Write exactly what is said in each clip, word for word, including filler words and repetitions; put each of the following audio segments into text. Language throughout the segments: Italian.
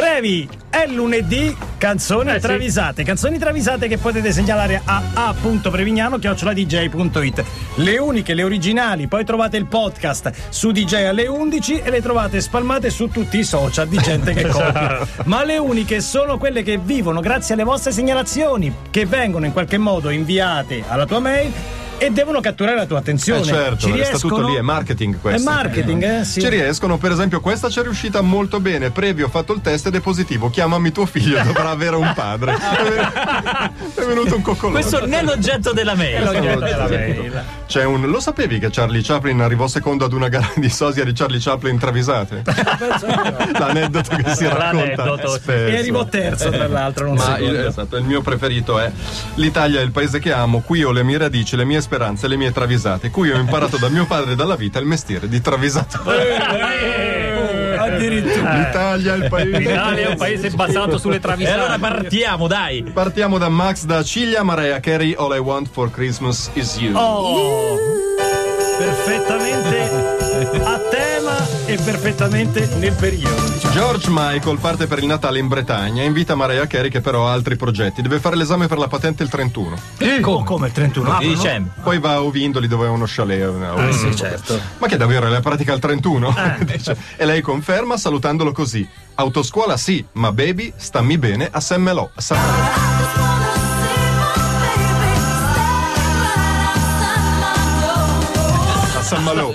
Premi è lunedì, canzoni eh, travisate, sì. Canzoni travisate che potete segnalare a a punto prevignano chiocciola d j punto it. Le uniche, le originali, poi trovate il podcast su D J alle undici e le trovate spalmate su tutti i social di gente che copia. Ma le uniche sono quelle che vivono grazie alle vostre segnalazioni, che vengono in qualche modo inviate alla tua mail e devono catturare la tua attenzione. Eh certo, ci riescono... sta tutto lì, è marketing questo. È marketing, eh, sì. Ci riescono, per esempio questa ci è riuscita molto bene. Previ, ho fatto il test ed è positivo. Chiamami tuo figlio, dovrà avere un padre. È venuto un coccolone. Questo nell'oggetto della mail. Nell'oggetto della mail. C'è un... Lo sapevi che Charlie Chaplin arrivò secondo ad una gara di sosia di Charlie Chaplin travisate? L'aneddoto che si racconta spesso. E arrivò terzo, tra l'altro, non Ma il, esatto, il mio preferito è: l'Italia è il paese che amo, qui ho le mie radici, le mie speranze, le mie travisate, cui ho imparato da mio padre dalla vita il mestiere di travisatore. Addirittura l'Italia è il paese l'Italia è un paese basato sulle travisate. E allora partiamo, dai, partiamo da Max da Ciglia, Mariah Carey, All I Want for Christmas Is You. Oh, perfettamente a tema e perfettamente nel periodo, diciamo. George Michael parte per il Natale in Bretagna, invita Mariah Carey, che però ha altri progetti, deve fare l'esame per la patente il trentuno. Eh, come? come il trentuno? Ah, dicembre. No? Poi va a Ovindoli, dove è uno chalet. No, ah, sì, certo. Ma che davvero la pratica il trentuno? Eh. E lei conferma salutandolo così: autoscuola sì, ma baby stammi bene a Saint-Malo. Saint-Malo.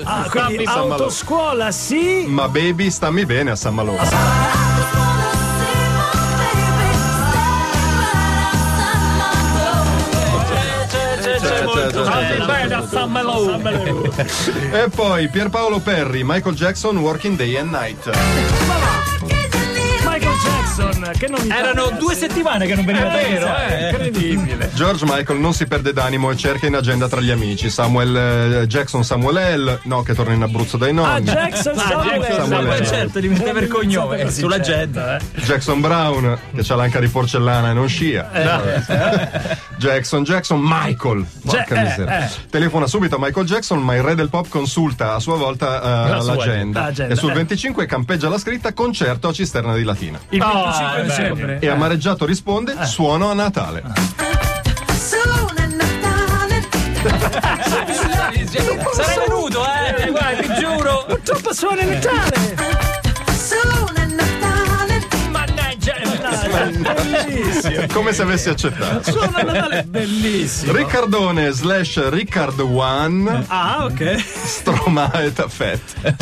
Ah, quindi autoscuola sì, ma baby stammi bene a Saint-Malo. E poi Pierpaolo Perri, Michael Jackson, Working Day and Night. Che non erano due essere... settimane che non veniva da vero, è incredibile. George Michael non si perde d'animo e cerca in agenda tra gli amici Samuel eh, Jackson Samuel L. No, che torna in Abruzzo dai nonni. Ah, Jackson Samuel, Samuel, Samuel L. Certo, li mette per cognome eh, sull'agenda. Eh. Jackson Brown, che c'ha l'anca di porcellana e non scia. Eh, eh. Jackson Jackson Michael. Porca eh, miseria. Eh. Telefona subito a Michael Jackson, ma il re del pop consulta a sua volta eh, l'agenda. l'agenda. E sul venticinque eh. campeggia la scritta concerto a Cisterna di Latina. Il oh. Ah, e amareggiato risponde: eh. suono a Natale. Suono a Natale. Sarei venuto, eh, guarda, vi giuro. Purtroppo suona a Natale. Suono a Natale. Mannaggia, bellissimo. Come se avessi accettato. Suono a Natale, bellissimo. Riccardone slash Riccard One. Ah, ok. Stromae e Taffet.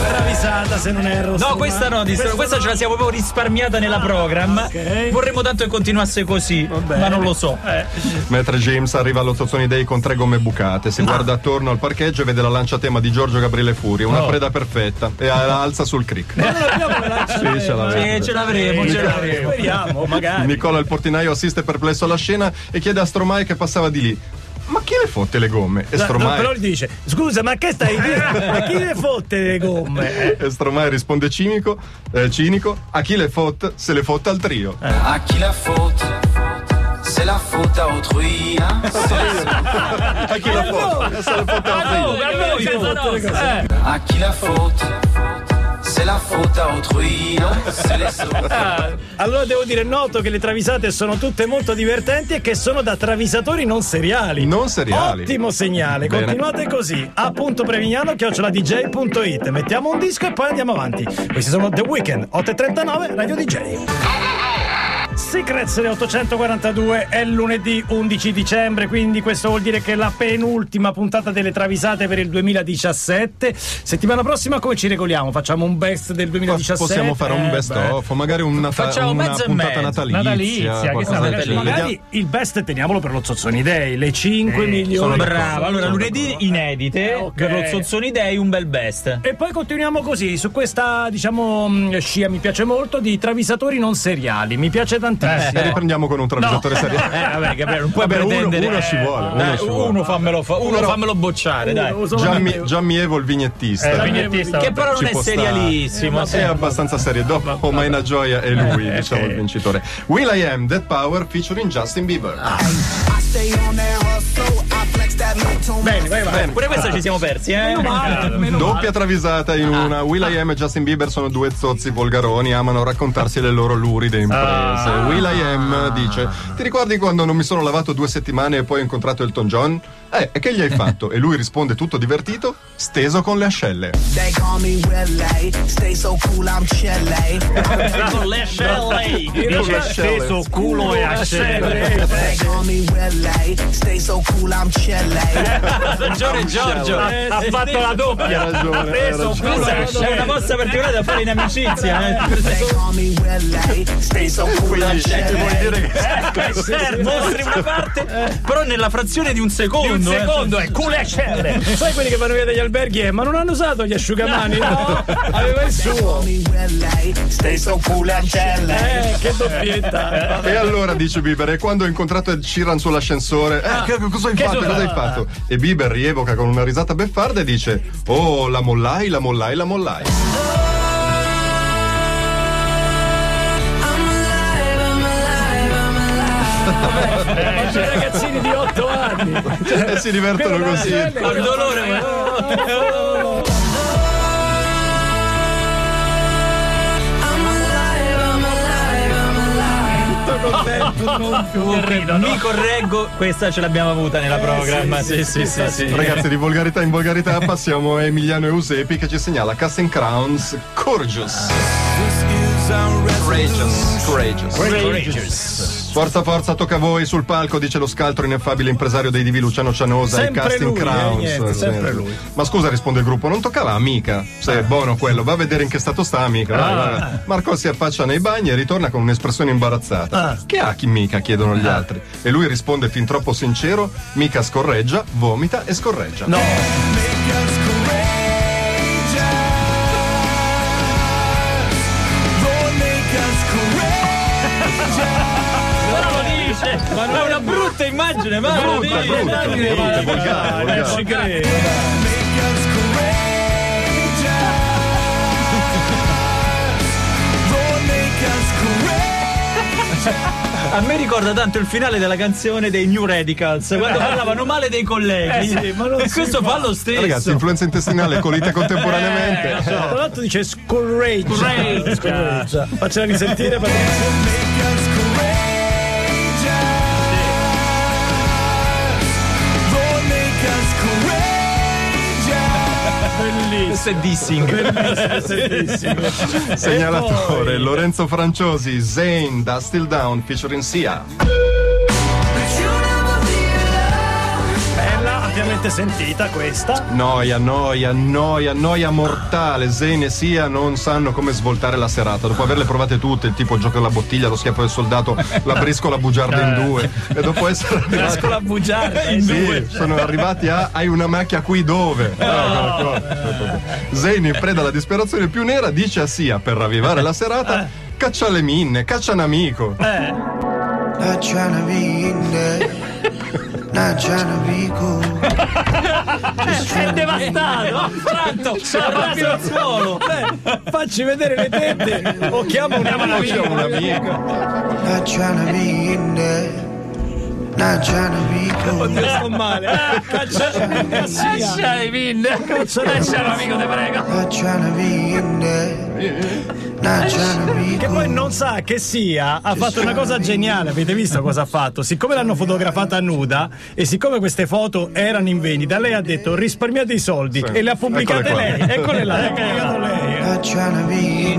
Travisata, se non erro. No, questa no, questa, no, questa ce la siamo proprio risparmiata nella ah, programma. Okay. Vorremmo tanto che continuasse così, ma non lo so. Eh. Mentre James arriva all'Ottozoni Day con tre gomme bucate, si no. guarda attorno al parcheggio e vede la Lancia Thema di Giorgio Gabriele Furio, una oh. preda perfetta, e la alza sul crick. Ma non abbiamo la Lancia. Sì, ce l'avremo. Sì, ce l'avremo, ce l'avremo. Speriamo, magari. Nicola il portinaio assiste perplesso alla scena e chiede a Stromae, che passava di lì: ma chi le fotte le gomme? E Stromae... Però gli dice: scusa, ma che stai dicendo? A chi le fotte le gomme? E Stromae risponde cinico, eh, cinico: a chi le fotte, se le fotte al trio. Eh. A chi la fotte, se la fotta altrui. Eh? A chi la fotte, se la fotta altrui. A chi la fotte, se la fotta altrui, se le ah, allora devo dire, noto che le travisate sono tutte molto divertenti e che sono da travisatori non seriali. Non seriali. Ottimo segnale. Bene. Continuate così. a punto prevignano chiocciola d j punto it. Mettiamo un disco e poi andiamo avanti. Questi sono The Weeknd, otto e trentanove, Radio D J. Secrets delle ottocentoquarantadue, è lunedì undici dicembre, quindi questo vuol dire che è la penultima puntata delle travisate per il duemiladiciassette. Settimana prossima come ci regoliamo? Facciamo un best del duemiladiciassette? Possiamo fare eh, un best beh. off, magari un nata- facciamo una mezzo puntata mezzo. natalizia, natalizia, che natalizia. Magari il best teniamolo per lo Zozzoni Day, le cinque eh, milioni. Brava, allora lunedì inedite, okay. per lo Zozzoni Day un bel best. E poi continuiamo così, su questa, diciamo, scia mi piace molto, di travisatori non seriali, mi piace tanto. Eh, e riprendiamo con un travisatore no. serio. Eh, vabbè, Gabriele, non puoi vabbè, pretendere. Uno, uno ci vuole. Uno, dai, ci vuole. uno fammelo, fa, uno uno fammelo bocciare, uno, dai. Gianmi, Gianmi Evo, il vignettista. Eh, il vignettista che però non è serialissimo. Eh, è abbastanza serio. Dopo oh, ma è una gioia, è lui, eh, diciamo, okay. il vincitore. Will.i.am, That Power, featuring Justin Bieber. Ah. I stay on that hustle, I flex that Bene, vai, vai. Bene. Pure questa ci siamo persi, eh? Meno male, meno male. Doppia travisata in una. Will.i.am e Justin Bieber sono due zozzi volgaroni, amano raccontarsi le loro luride imprese. Ah. Will.i.am dice: ti ricordi quando non mi sono lavato due settimane e poi ho incontrato Elton John? Eh, e che gli hai fatto? E lui risponde tutto divertito: steso con le ascelle. Con le ascelle. Dice steso culo e ascelle. Ragione Giorgio, ha fatto la doppia. Steso culo e ascelle. È una mossa particolare da fare in amicizia. Steso culo e ascelle. Vuol dire che mostri una parte, però nella frazione di un secondo. Il secondo è culo e ascelle. Sai quelli che vanno via dagli alberghi? Eh, ma non hanno usato gli asciugamani? No, aveva il suo. Eh, che doppietta. E allora dice Bieber: e quando ho incontrato Ed Sheeran sull'ascensore, eh, ah, che, cosa hai che fatto? Cosa hai fatto? E Bieber rievoca con una risata beffarda e dice: oh, la mollai, la mollai, la mollai. C'è eh, ragazzini di otto anni e si divertono così. Ho il dolore, ma contento, non più rido, no? Mi correggo, questa ce l'abbiamo avuta nella eh, programma. Sì, sì, sì, sì, sì, sì, sì. Ragazzi, di volgarità in volgarità passiamo a Emiliano Eusepi che ci segnala Casting Crowns, Courageous. Courageous. Courageous. Courageous. Forza, forza, tocca a voi sul palco, dice lo scaltro ineffabile impresario dei divi Luciano Cianosa e Casting Crowns. Eh, niente, sempre lui. Ma scusa, risponde il gruppo, non toccava mica. Se è buono quello, va a vedere in che stato sta mica. Ah. Marco si affaccia nei bagni e ritorna con un'espressione imbarazzata. Ah. Che ha chi mica? Chiedono gli ah. altri. E lui risponde fin troppo sincero: mica scorreggia, vomita e scorreggia. No! Eh. Ma no, è una brutta immagine, ma non ci credo. A me ricorda tanto il finale della canzone dei New Radicals, quando parlavano male dei colleghi. Eh sì, ma e questo fa lo stesso. Ragazzi, influenza intestinale colita contemporaneamente. Eh, so. Tra l'altro dice scorreggia. Faccela risentire perché. Questo è dissing. Segnalatore Lorenzo Franciosi, Zayn da Still Down featuring Sia. Bella, ovviamente sentita questa. Noia, noia, noia, noia mortale. Zayn e Sia non sanno come svoltare la serata. Dopo averle provate tutte, il tipo il gioco della bottiglia, lo schiaffo del soldato, la briscola bugiarda in due. E dopo essere arrivati... briscola bugiarda in sì, due. Sono arrivati a hai una macchia qui dove? No. No. Zayn, in preda alla disperazione più nera, dice a Sia, per ravvivare la serata, caccia le minne, caccia un amico. Eh. Caccia le minne. Not trying to be cool. È devastato, affranto, c'è la base al suolo. Beh, facci vedere le tette o chiamo un amico. Not trying to be in there. Not trying to be cool. Oddio, sto male. Caccia le minne. Caccia l'amico, te prego. Not trying to be in there. Che poi non sa che Sia ha fatto una cosa geniale. Avete visto cosa ha fatto? Siccome l'hanno fotografata nuda e siccome queste foto erano in vendita, lei ha detto risparmiate i soldi, sì, e le ha pubblicate lei. Eccole là, l'ha cagato lei.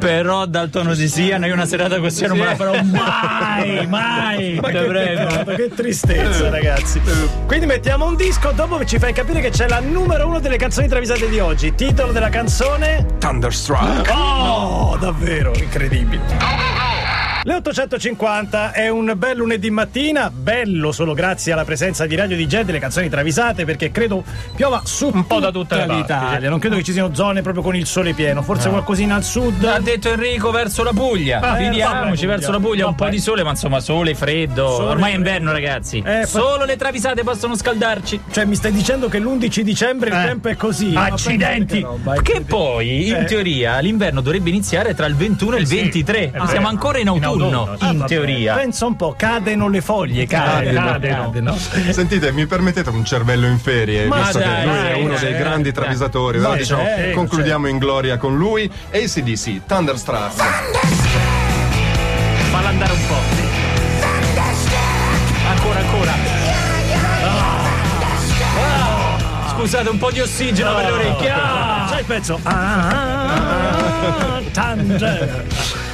Però dal tono di Sia noi una serata così non me la farò mai, mai. Ma che, peccato, che tristezza, ragazzi. Quindi mettiamo un disco, dopo ci fai capire che c'è la numero uno delle canzoni travisate di oggi. Titolo della canzone: Thunderstruck. Oh, davvero incredibile. Le ottocentocinquanta è un bel lunedì mattina, bello solo grazie alla presenza di Radio D J delle canzoni travisate, perché credo piova su un po' da tutta l'Italia. Non credo che ci siano zone proprio con il sole pieno, forse no, qualcosina al sud. L'ha detto Enrico, verso la Puglia. Ah, fidiamoci verso la Puglia, no, un po' beh. di sole, ma insomma sole, freddo. Sole, ormai è inverno, ragazzi. Eh, solo le travisate possono scaldarci. Cioè mi stai dicendo che l'undici dicembre eh. il tempo è così? Accidenti! Che poi in eh. teoria l'inverno dovrebbe iniziare tra il ventuno e il ventitré. Sì, ma siamo ancora in autunno. autunno, ah, in teoria. Pensa un po', cadono le foglie, cadono, cadono. cadono. Sentite, mi permettete un cervello in ferie, ma visto dai, che lui dai, è uno dai, dei dai, grandi dai, travisatori, dai, dai, diciamo, dai, concludiamo dai. in gloria con lui. A C D C, Thunderstruck. Falla andare un po'. Ancora, ancora. Scusate, un po' di ossigeno oh, per le orecchie. Ah! C'è il pezzo. Ah,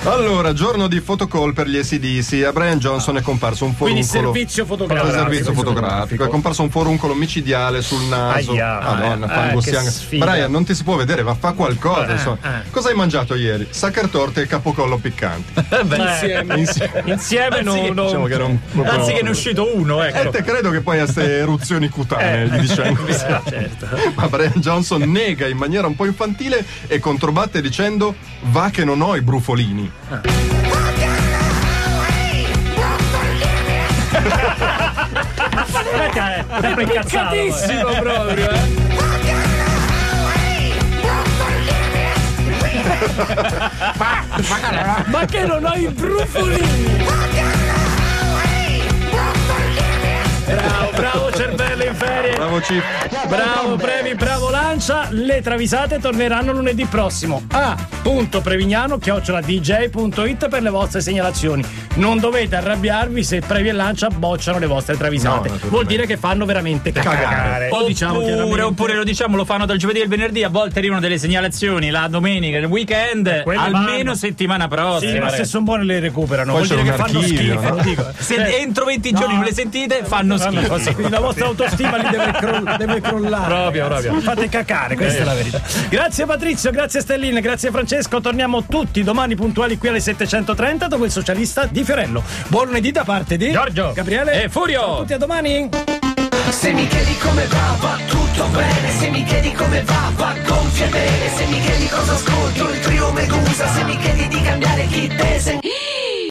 allora, giorno di fotocall per gli A C D C. A Brian Johnson ah. è comparso un foruncolo. Quindi servizio fotografico. Servizio, servizio fotografico. fotografico. È comparso un foruncolo micidiale sul naso. Aia, ah, aia, donna, aia, fango Brian, non ti si può vedere, ma fa qualcosa. Ah, ah. Cosa hai mangiato ieri? Sacher torte e capocollo piccanti. Beh, insieme. Insieme, insieme non, che, non, diciamo che non, non anzi che ne è uscito uno. Ecco. E te credo che poi a queste eruzioni cutanee eh, gli diciamo eh, eh, certo. Ma Brian Johnson nega in maniera un po' infantile e controbatte dicendo: va che non ho i brufolini. Ah. È piccatissimo eh. proprio, eh. Ma che non ho i brufolini. Bravo, bravo cervello in ferie. Bravo Cip. Bravo Previ, bravo Lancia. Le travisate torneranno lunedì prossimo. a punto prevignano chiocciola d j punto i t per le vostre segnalazioni. Non dovete arrabbiarvi se Previ e Lancia bocciano le vostre travisate. No, vuol dire che fanno veramente cagare. cagare. O diciamo oppure, oppure lo diciamo, lo fanno dal giovedì al venerdì. A volte arrivano delle segnalazioni la domenica, il weekend. Quelle almeno vanno. Settimana prossima. Sì, ma se sono buone le recuperano. Poi vuol dire che fanno schifo. No? Dico. Se eh. entro venti giorni non le sentite, fanno schifo. Quindi la vostra autostima li deve, cro- deve crollare. Proprio, proprio. Fate cacare, questa eh. è la verità. Grazie Patrizio, grazie Stellin, grazie Francesco. Torniamo tutti domani puntuali qui alle settecentotrenta dopo il socialista di Fiorello. Buon lunedì da parte di Giorgio, Gabriele e Furio. Ciao a tutti, a domani. Se mi chiedi come va, va tutto bene. Se mi chiedi come va, va gonfia bene. Se mi chiedi cosa ascolto, il trio Medusa. Se mi chiedi di cambiare chi te segna